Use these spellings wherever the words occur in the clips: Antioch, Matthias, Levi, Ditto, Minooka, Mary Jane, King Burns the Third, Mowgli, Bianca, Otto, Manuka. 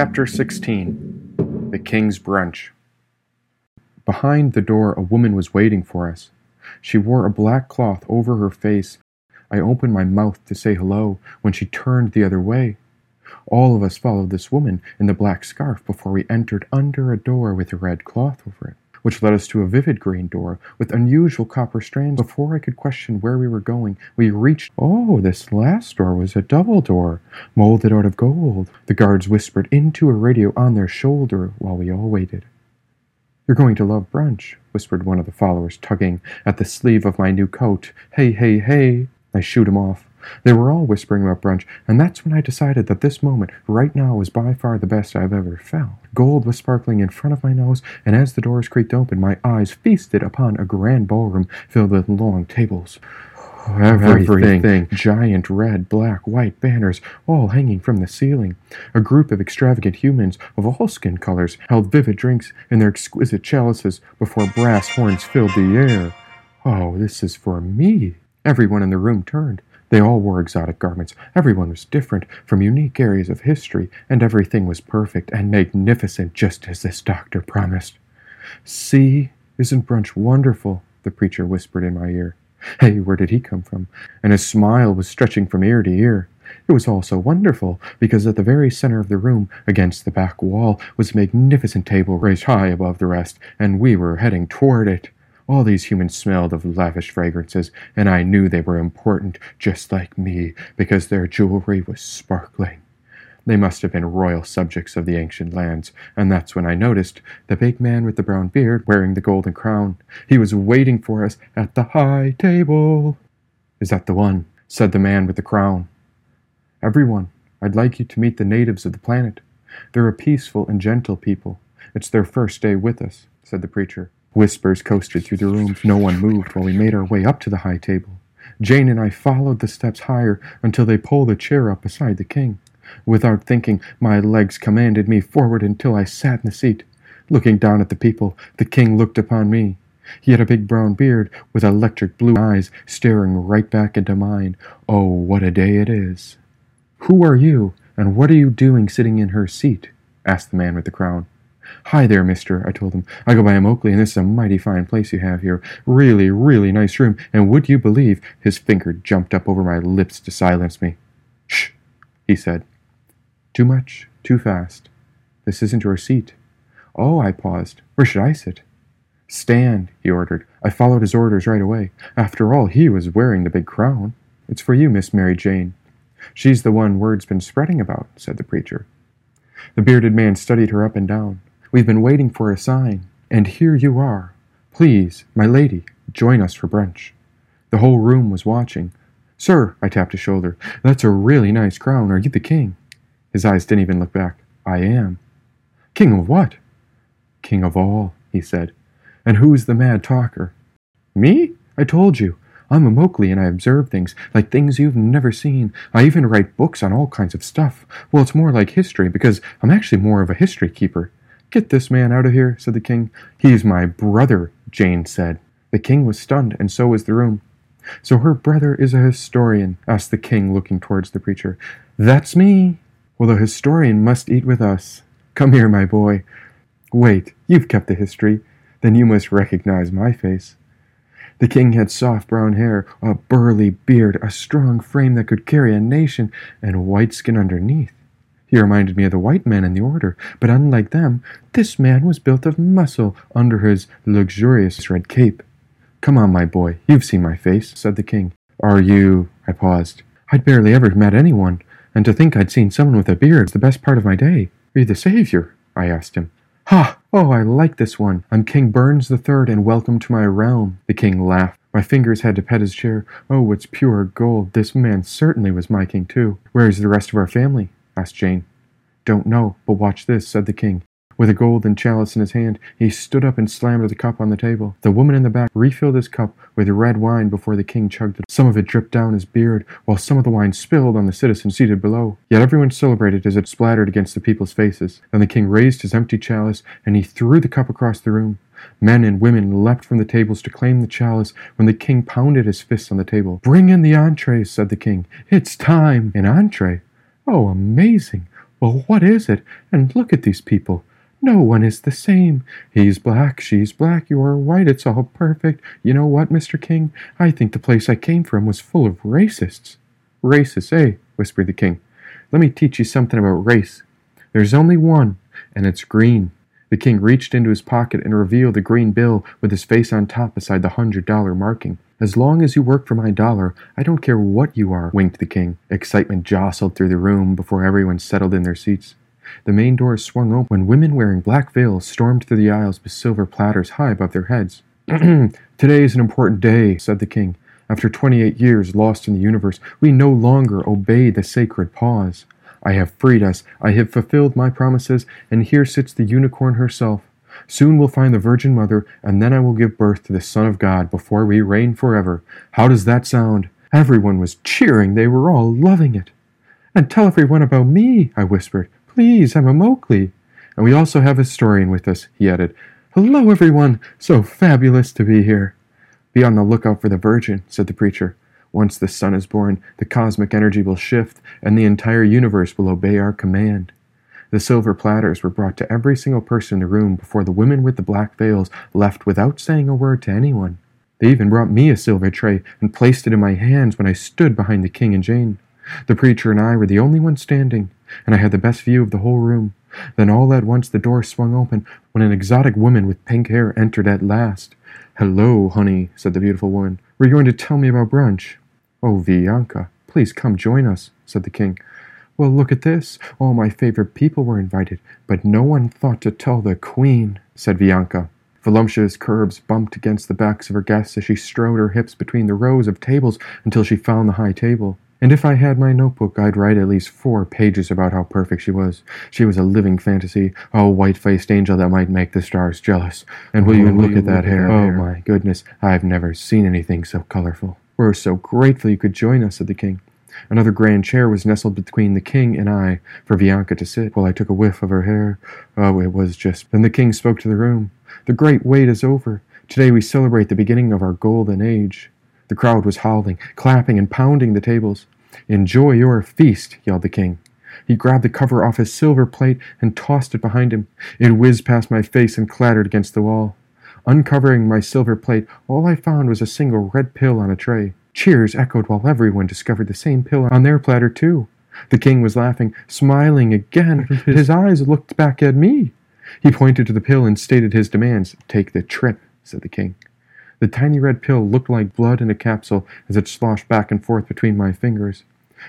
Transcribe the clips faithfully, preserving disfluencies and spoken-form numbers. Chapter sixteen. The King's Brunch. Behind the door a woman was waiting for us. She wore a black cloth over her face. I opened my mouth to say hello when she turned the other way. All of us followed this woman in the black scarf before we entered under a door with a red cloth over it, which led us to a vivid green door with unusual copper strands. Before I could question where we were going, we reached... Oh, this last door was a double door, molded out of gold. The guards whispered into a radio on their shoulder while we all waited. "You're going to love brunch," whispered one of the followers, tugging at the sleeve of my new coat. "Hey, hey, hey!" I shooed him off. They were all whispering about brunch, and that's when I decided that this moment, right now, was by far the best I've ever felt. Gold was sparkling in front of my nose, and as the doors creaked open, my eyes feasted upon a grand ballroom filled with long tables. Everything. Everything. Giant red, black, white banners, all hanging from the ceiling. A group of extravagant humans of all skin colors held vivid drinks in their exquisite chalices before brass horns filled the air. "Oh, this is for me." Everyone in the room turned. They all wore exotic garments. Everyone was different from unique areas of history, and everything was perfect and magnificent, just as this doctor promised. "See, isn't brunch wonderful?" the preacher whispered in my ear. Hey, where did he come from? And his smile was stretching from ear to ear. It was all so wonderful, because at the very center of the room, against the back wall, was a magnificent table raised high above the rest, and we were heading toward it. All these humans smelled of lavish fragrances, and I knew they were important, just like me, because their jewelry was sparkling. They must have been royal subjects of the ancient lands, and that's when I noticed the big man with the brown beard wearing the golden crown. He was waiting for us at the high table. "Is that the one?" said the man with the crown. "Everyone, I'd like you to meet the natives of the planet. They're a peaceful and gentle people. It's their first day with us," said the preacher. Whispers coasted through the room. No one moved while we made our way up to the high table. Jane and I followed the steps higher until they pulled a chair up beside the king. Without thinking, my legs commanded me forward until I sat in the seat. Looking down at the people, the king looked upon me. He had a big brown beard with electric blue eyes staring right back into mine. Oh, what a day it is. "Who are you, and what are you doing sitting in her seat?" asked the man with the crown. "Hi there, mister," I told him. "I go by Mowgli, and this is a mighty fine place you have here. Really, really nice room, and would you believe—" His finger jumped up over my lips to silence me. "Shh," he said. "Too much, too fast. This isn't your seat." "Oh," I paused. "Where should I sit?" "Stand," he ordered. I followed his orders right away. After all, he was wearing the big crown. "It's for you, Miss Mary Jane. She's the one word's been spreading about," said the preacher. The bearded man studied her up and down. "We've been waiting for a sign, and here you are. Please, my lady, join us for brunch." The whole room was watching. "Sir," I tapped his shoulder, "that's a really nice crown. Are you the king?" His eyes didn't even look back. "I am." "King of what?" "King of all," he said. "And who's the mad talker?" "Me? I told you. I'm a Mowgli, and I observe things, like things you've never seen. I even write books on all kinds of stuff. Well, it's more like history, because I'm actually more of a history keeper." "Get this man out of here," said the king. "He's my brother," Jane said. The king was stunned, and so was the room. "So her brother is a historian?" asked the king, looking towards the preacher. "That's me." "Well, the historian must eat with us. Come here, my boy. Wait, you've kept the history. Then you must recognize my face." The king had soft brown hair, a burly beard, a strong frame that could carry a nation, and white skin underneath. He reminded me of the white men in the order, but unlike them, this man was built of muscle under his luxurious red cape. "Come on, my boy, you've seen my face," said the king. "Are you—" I paused. "I'd barely ever met anyone. And to think I'd seen someone with a beard's the best part of my day. Are you the savior?" I asked him. "Ha! Oh, I like this one. I'm King Burns the Third, and welcome to my realm." The king laughed. My fingers had to pet his chair. Oh, it's pure gold. This man certainly was my king, too. "Where is the rest of our family?" asked Jane. "Don't know, but watch this," said the king. With a golden chalice in his hand, he stood up and slammed the cup on the table. The woman in the back refilled his cup with red wine before the king chugged it. Some of it dripped down his beard, while some of the wine spilled on the citizens seated below. Yet everyone celebrated as it splattered against the people's faces. Then the king raised his empty chalice, and he threw the cup across the room. Men and women leapt from the tables to claim the chalice when the king pounded his fists on the table. "Bring in the entrees," said the king. "It's time." "An entree? Oh, amazing! Well, what is it? And look at these people. No one is the same. He's black, she's black, you are white, it's all perfect. You know what, Mister King? I think the place I came from was full of racists. Racists, eh? Whispered the king. Let me teach you something about race. There's only one, and it's green. The king reached into his pocket and revealed a green bill with his face on top beside the hundred dollar marking. As long as you work for my dollar, I don't care what you are, winked the king. Excitement jostled through the room before everyone settled in their seats. The main door swung open when women wearing black veils stormed through the aisles with silver platters high above their heads. Today is an important day, said the king. After twenty-eight years lost in the universe, we no longer obey the sacred pause. I have freed us, I have fulfilled my promises, and here sits the unicorn herself. Soon we'll find the Virgin Mother, and then I will give birth to the Son of God before we reign forever. How does that sound? Everyone was cheering, they were all loving it. And tell everyone about me, I whispered. Please, I'm a Mowgli. And we also have a historian with us, he added. Hello, everyone. So fabulous to be here. Be on the lookout for the Virgin, said the preacher. Once the sun is born, the cosmic energy will shift, and the entire universe will obey our command. The silver platters were brought to every single person in the room before the women with the black veils left without saying a word to anyone. They even brought me a silver tray and placed it in my hands when I stood behind the king and Jane. The preacher and I were the only ones standing, and I had the best view of the whole room. Then all at once the door swung open when an exotic woman with pink hair entered at last. "Hello, honey," said the beautiful woman. "Were you going to tell me about brunch?" "Oh, Bianca, please come join us," said the king. "Well, look at this. All my favorite people were invited, but no one thought to tell the queen," said Bianca. Voluptuous curves bumped against the backs of her guests as she strode her hips between the rows of tables until she found the high table. And if I had my notebook, I'd write at least four pages about how perfect she was. She was a living fantasy, a white-faced angel that might make the stars jealous. And will oh, you look at that hair? Oh, my goodness, I've never seen anything so colorful. We're so grateful you could join us, said the king. Another grand chair was nestled between the king and I for Bianca to sit while I took a whiff of her hair. Oh, it was just... Then the king spoke to the room. The great wait is over. Today we celebrate the beginning of our golden age. The crowd was howling, clapping, and pounding the tables. "Enjoy your feast," yelled the king. He grabbed the cover off his silver plate and tossed it behind him. It whizzed past my face and clattered against the wall. Uncovering my silver plate, all I found was a single red pill on a tray. Cheers echoed while everyone discovered the same pill on their platter, too. The king was laughing, smiling again. His eyes looked back at me. He pointed to the pill and stated his demands. "Take the trip," said the king. The tiny red pill looked like blood in a capsule as it sloshed back and forth between my fingers.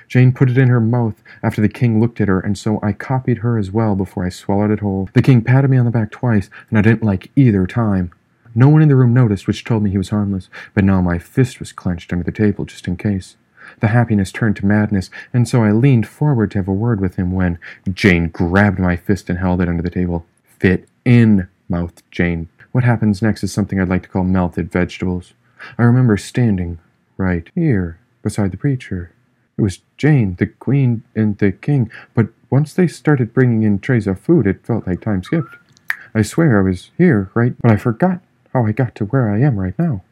Jane put it in her mouth after the king looked at her, and so I copied her as well before I swallowed it whole. The king patted me on the back twice, and I didn't like either time. No one in the room noticed, which told me he was harmless, but now my fist was clenched under the table just in case. The happiness turned to madness, and so I leaned forward to have a word with him when Jane grabbed my fist and held it under the table. "Fit in," mouthed Jane. What happens next is something I'd like to call melted vegetables. I remember standing right here beside the preacher. It was Jane, the queen, and the king, but once they started bringing in trays of food, it felt like time skipped. I swear I was here, right, but I forgot how I got to where I am right now.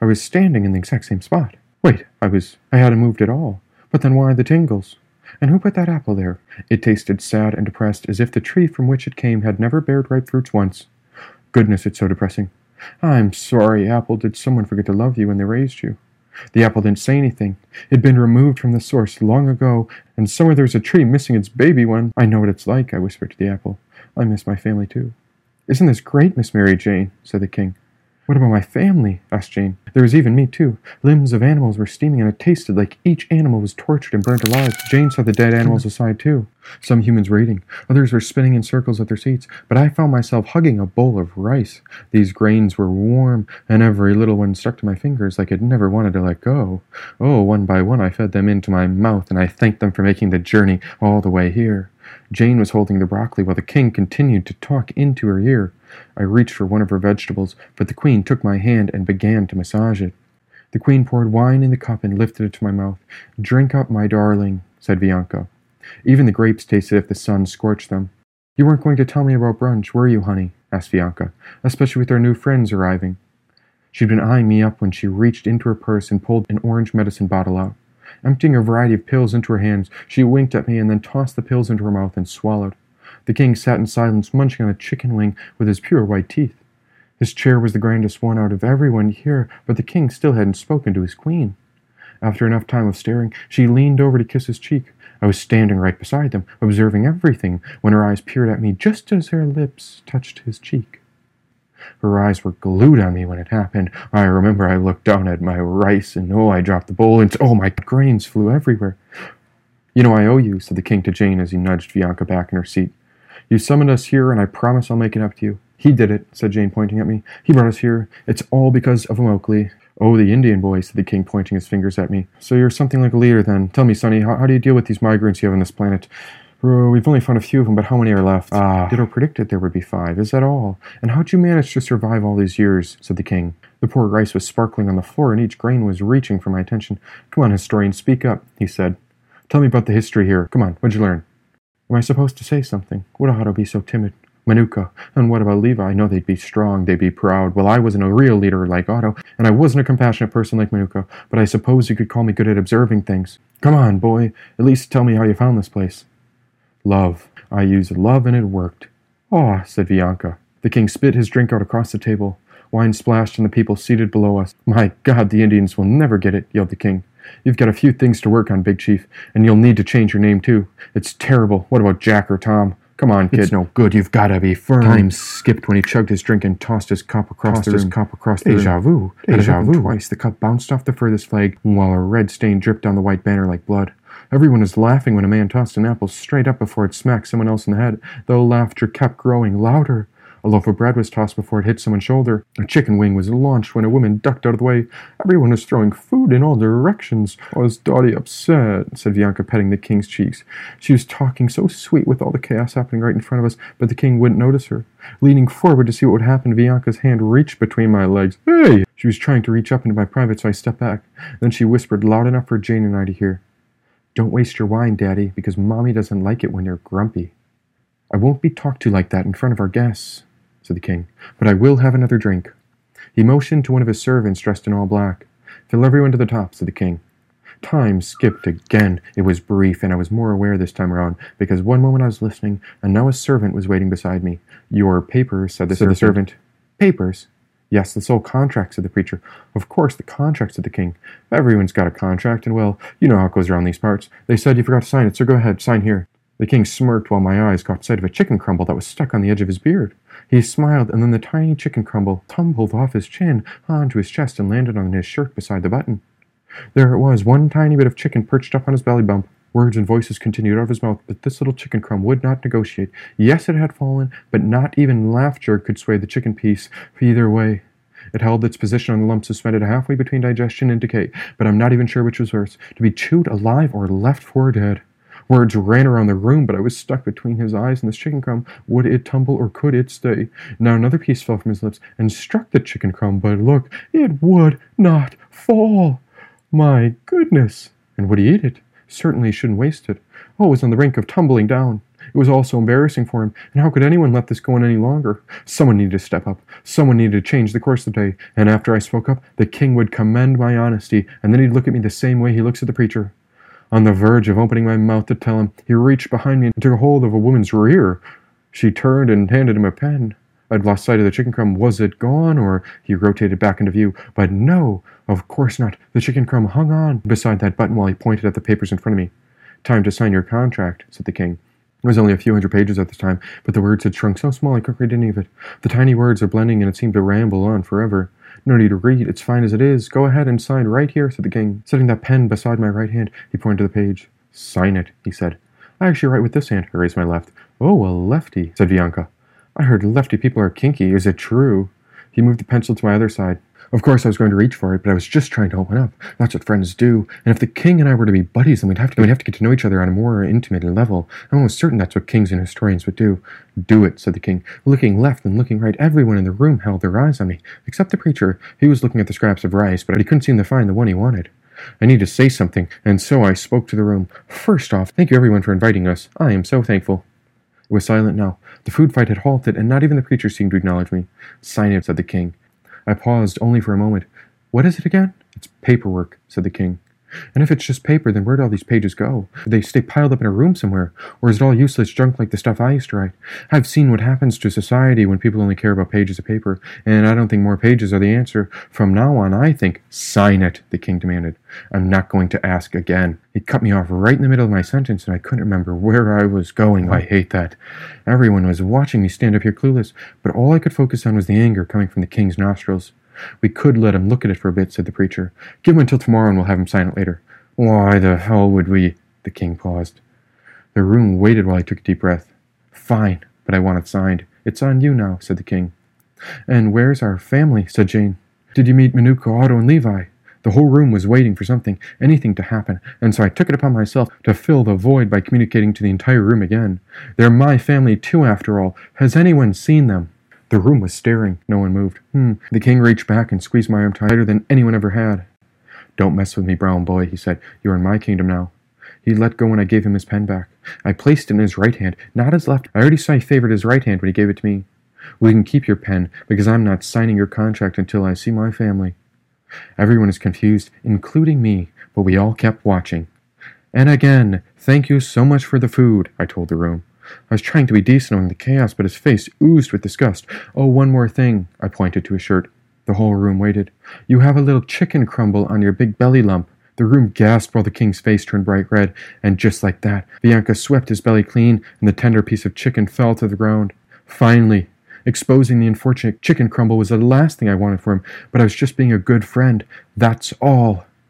I was standing in the exact same spot. Wait, I was, I hadn't moved at all. But then why the tingles? And who put that apple there? It tasted sad and depressed, as if the tree from which it came had never bared ripe fruits once. Goodness, it's so depressing. I'm sorry, Apple. Did someone forget to love you when they raised you? The apple didn't say anything. It'd been removed from the source long ago, and somewhere there's a tree missing its baby one. I know what it's like, I whispered to the apple. I miss my family, too. Isn't this great, Miss Mary Jane? Said the king. What about my family? Asked Jane. There was even me, too. Limbs of animals were steaming, and it tasted like each animal was tortured and burnt alive. Jane saw the dead animals aside, too. Some humans were eating. Others were spinning in circles at their seats, but I found myself hugging a bowl of rice. These grains were warm, and every little one stuck to my fingers like it never wanted to let go. Oh, one by one I fed them into my mouth, and I thanked them for making the journey all the way here. Jane was holding the broccoli while the king continued to talk into her ear. I reached for one of her vegetables, but the queen took my hand and began to massage it. The queen poured wine in the cup and lifted it to my mouth. "Drink up, my darling," said Bianca. Even the grapes tasted if the sun scorched them. "You weren't going to tell me about brunch, were you, honey?" asked Bianca, especially with our new friends arriving. She'd been eyeing me up when she reached into her purse and pulled an orange medicine bottle out. Emptying a variety of pills into her hands, she winked at me and then tossed the pills into her mouth and swallowed. The king sat in silence, munching on a chicken wing with his pure white teeth. His chair was the grandest one out of everyone here, but the king still hadn't spoken to his queen. After enough time of staring, she leaned over to kiss his cheek. I was standing right beside them, observing everything, when her eyes peered at me just as her lips touched his cheek. Her eyes were glued on me when it happened. I remember I looked down at my rice, and oh, I dropped the bowl, and oh, my grains flew everywhere. "You know I owe you," said the king to Jane as he nudged Bianca back in her seat. "You summoned us here, and I promise I'll make it up to you." "He did it," said Jane, pointing at me. "He brought us here. It's all because of Mowgli." "Oh, the Indian boy," said the king, pointing his fingers at me. "So you're something like a leader, then. Tell me, Sonny, how, how do you deal with these migrants you have on this planet? We've only found a few of them, but how many are left?" "Ah, Ditto predicted there would be five. Is that all? And how'd you manage to survive all these years?" said the king. The poor rice was sparkling on the floor, and each grain was reaching for my attention. "Come on, historian, speak up," he said. "Tell me about the history here. Come on, what'd you learn?" "Am I supposed to say something? Would Otto be so timid? Manuka. And what about Levi? I know they'd be strong, they'd be proud. Well, I wasn't a real leader like Otto, and I wasn't a compassionate person like Manuka, but I suppose you could call me good at observing things. Come on, boy. At least tell me how you found this place." "Love. I used love, and it worked." "Aw," said Bianca. The king spit his drink out across the table. Wine splashed on the people seated below us. "My God, the Indians will never get it," yelled the king. "You've got a few things to work on, Big Chief, and you'll need to change your name, too. It's terrible. What about Jack or Tom? Come on, kid." "It's no good. You've got to be firm." Time skipped when he chugged his drink and tossed his cup across tossed the room. His cup across the Deja room. vu. Deja vu. Twice, the cup bounced off the furthest flag, while a red stain dripped down the white banner like blood. Everyone was laughing when a man tossed an apple straight up before it smacked someone else in the head, though laughter kept growing louder. A loaf of bread was tossed before it hit someone's shoulder. A chicken wing was launched when a woman ducked out of the way. Everyone was throwing food in all directions. "I was dotty upset," said Bianca, petting the king's cheeks. She was talking so sweet with all the chaos happening right in front of us, but the king wouldn't notice her. Leaning forward to see what would happen, Bianca's hand reached between my legs. "Hey!" She was trying to reach up into my private, so I stepped back. Then she whispered loud enough for Jane and I to hear, "Don't waste your wine, Daddy, because Mommy doesn't like it when you're grumpy." "I won't be talked to like that in front of our guests," said the king, "but I will have another drink." He motioned to one of his servants dressed in all black. "Fill everyone to the top," said the king. Time skipped again. It was brief, and I was more aware this time around, because one moment I was listening, and now a servant was waiting beside me. "Your papers," said the, said servant. the servant. "Papers?" "Yes, the sole contract," said the preacher. "Of course, the contract," said the king. "Everyone's got a contract, and well, you know how it goes around these parts. They said you forgot to sign it, so go ahead, sign here." The king smirked while my eyes caught sight of a chicken crumble that was stuck on the edge of his beard. He smiled, and then the tiny chicken crumble tumbled off his chin onto his chest and landed on his shirt beside the button. There it was, one tiny bit of chicken perched up on his belly bump. Words and voices continued out of his mouth, but this little chicken crumb would not negotiate. Yes, it had fallen, but not even laughter could sway the chicken piece either way. It held its position on the lump suspended halfway between digestion and decay, but I'm not even sure which was worse, to be chewed alive or left for dead. Words ran around the room, but I was stuck between his eyes and this chicken crumb. Would it tumble, or could it stay? Now another piece fell from his lips and struck the chicken crumb, but look, it would not fall. My goodness! And would he eat it? Certainly he shouldn't waste it. Oh, it was on the brink of tumbling down. It was all so embarrassing for him, and how could anyone let this go on any longer? Someone needed to step up. Someone needed to change the course of the day, and after I spoke up, the king would commend my honesty, and then he'd look at me the same way he looks at the preacher. On the verge of opening my mouth to tell him, he reached behind me and took hold of a woman's rear. She turned and handed him a pen. I'd lost sight of the chicken crumb. Was it gone? Or he rotated back into view. But no, of course not. The chicken crumb hung on beside that button while he pointed at the papers in front of me. "Time to sign your contract," said the king. It was only a few hundred pages at the time, but the words had shrunk so small I couldn't read any of it. The tiny words are blending, and it seemed to ramble on forever. "No need to read. It's fine as it is. Go ahead and sign right here," said the king. Setting that pen beside my right hand, he pointed to the page. "Sign it," he said. "I actually write with this hand." I raised my left. "Oh, a lefty," said Bianca. "I heard lefty people are kinky. Is it true?" He moved the pencil to my other side. Of course I was going to reach for it, but I was just trying to open up. That's what friends do. And if the king and I were to be buddies, then we'd have to, we'd have to get to know each other on a more intimate level. I'm almost certain that's what kings and historians would do. "Do it," said the king. Looking left and looking right, everyone in the room held their eyes on me. Except the preacher. He was looking at the scraps of rice, but he couldn't seem to find the one he wanted. I need to say something, and so I spoke to the room. "First off, thank you everyone for inviting us. I am so thankful." It was silent now. The food fight had halted, and not even the preacher seemed to acknowledge me. "Sign it," said the king. I paused only for a moment. "What is it again?" "It's paperwork," said the king. And if it's just paper, then where do all these pages go? Do they stay piled up in a room somewhere? Or is it all useless junk like the stuff I used to write? I've seen what happens to society when people only care about pages of paper, and I don't think more pages are the answer. From now on, I think, sign it, the king demanded. I'm not going to ask again. He cut me off right in the middle of my sentence, and I couldn't remember where I was going. I hate that. Everyone was watching me stand up here clueless, but all I could focus on was the anger coming from the king's nostrils. We could let him look at it for a bit, said the preacher. Give him until tomorrow and we'll have him sign it later. Why the hell would we? The king paused. The room waited while I took a deep breath. Fine, but I want it signed. It's on you now, said the king. And where's our family, said Jane. Did you meet Minooka, Otto, and Levi? The whole room was waiting for something, anything to happen, and so I took it upon myself to fill the void by communicating to the entire room again. They're my family too, after all. Has anyone seen them? The room was staring. No one moved. Hmm. The king reached back and squeezed my arm tighter than anyone ever had. Don't mess with me, brown boy, he said. You're in my kingdom now. He let go when I gave him his pen back. I placed it in his right hand, not his left. I already saw he favored his right hand when he gave it to me. We can keep your pen, because I'm not signing your contract until I see my family. Everyone is confused, including me, but we all kept watching. And again, thank you so much for the food, I told the room. I was trying to be decent among the chaos, but his face oozed with disgust. Oh, one more thing, I pointed to his shirt. The whole room waited. You have a little chicken crumble on your big belly lump. The room gasped while the king's face turned bright red, and just like that, Bianca swept his belly clean, and the tender piece of chicken fell to the ground. Finally, exposing the unfortunate chicken crumble was the last thing I wanted for him, but I was just being a good friend. That's all.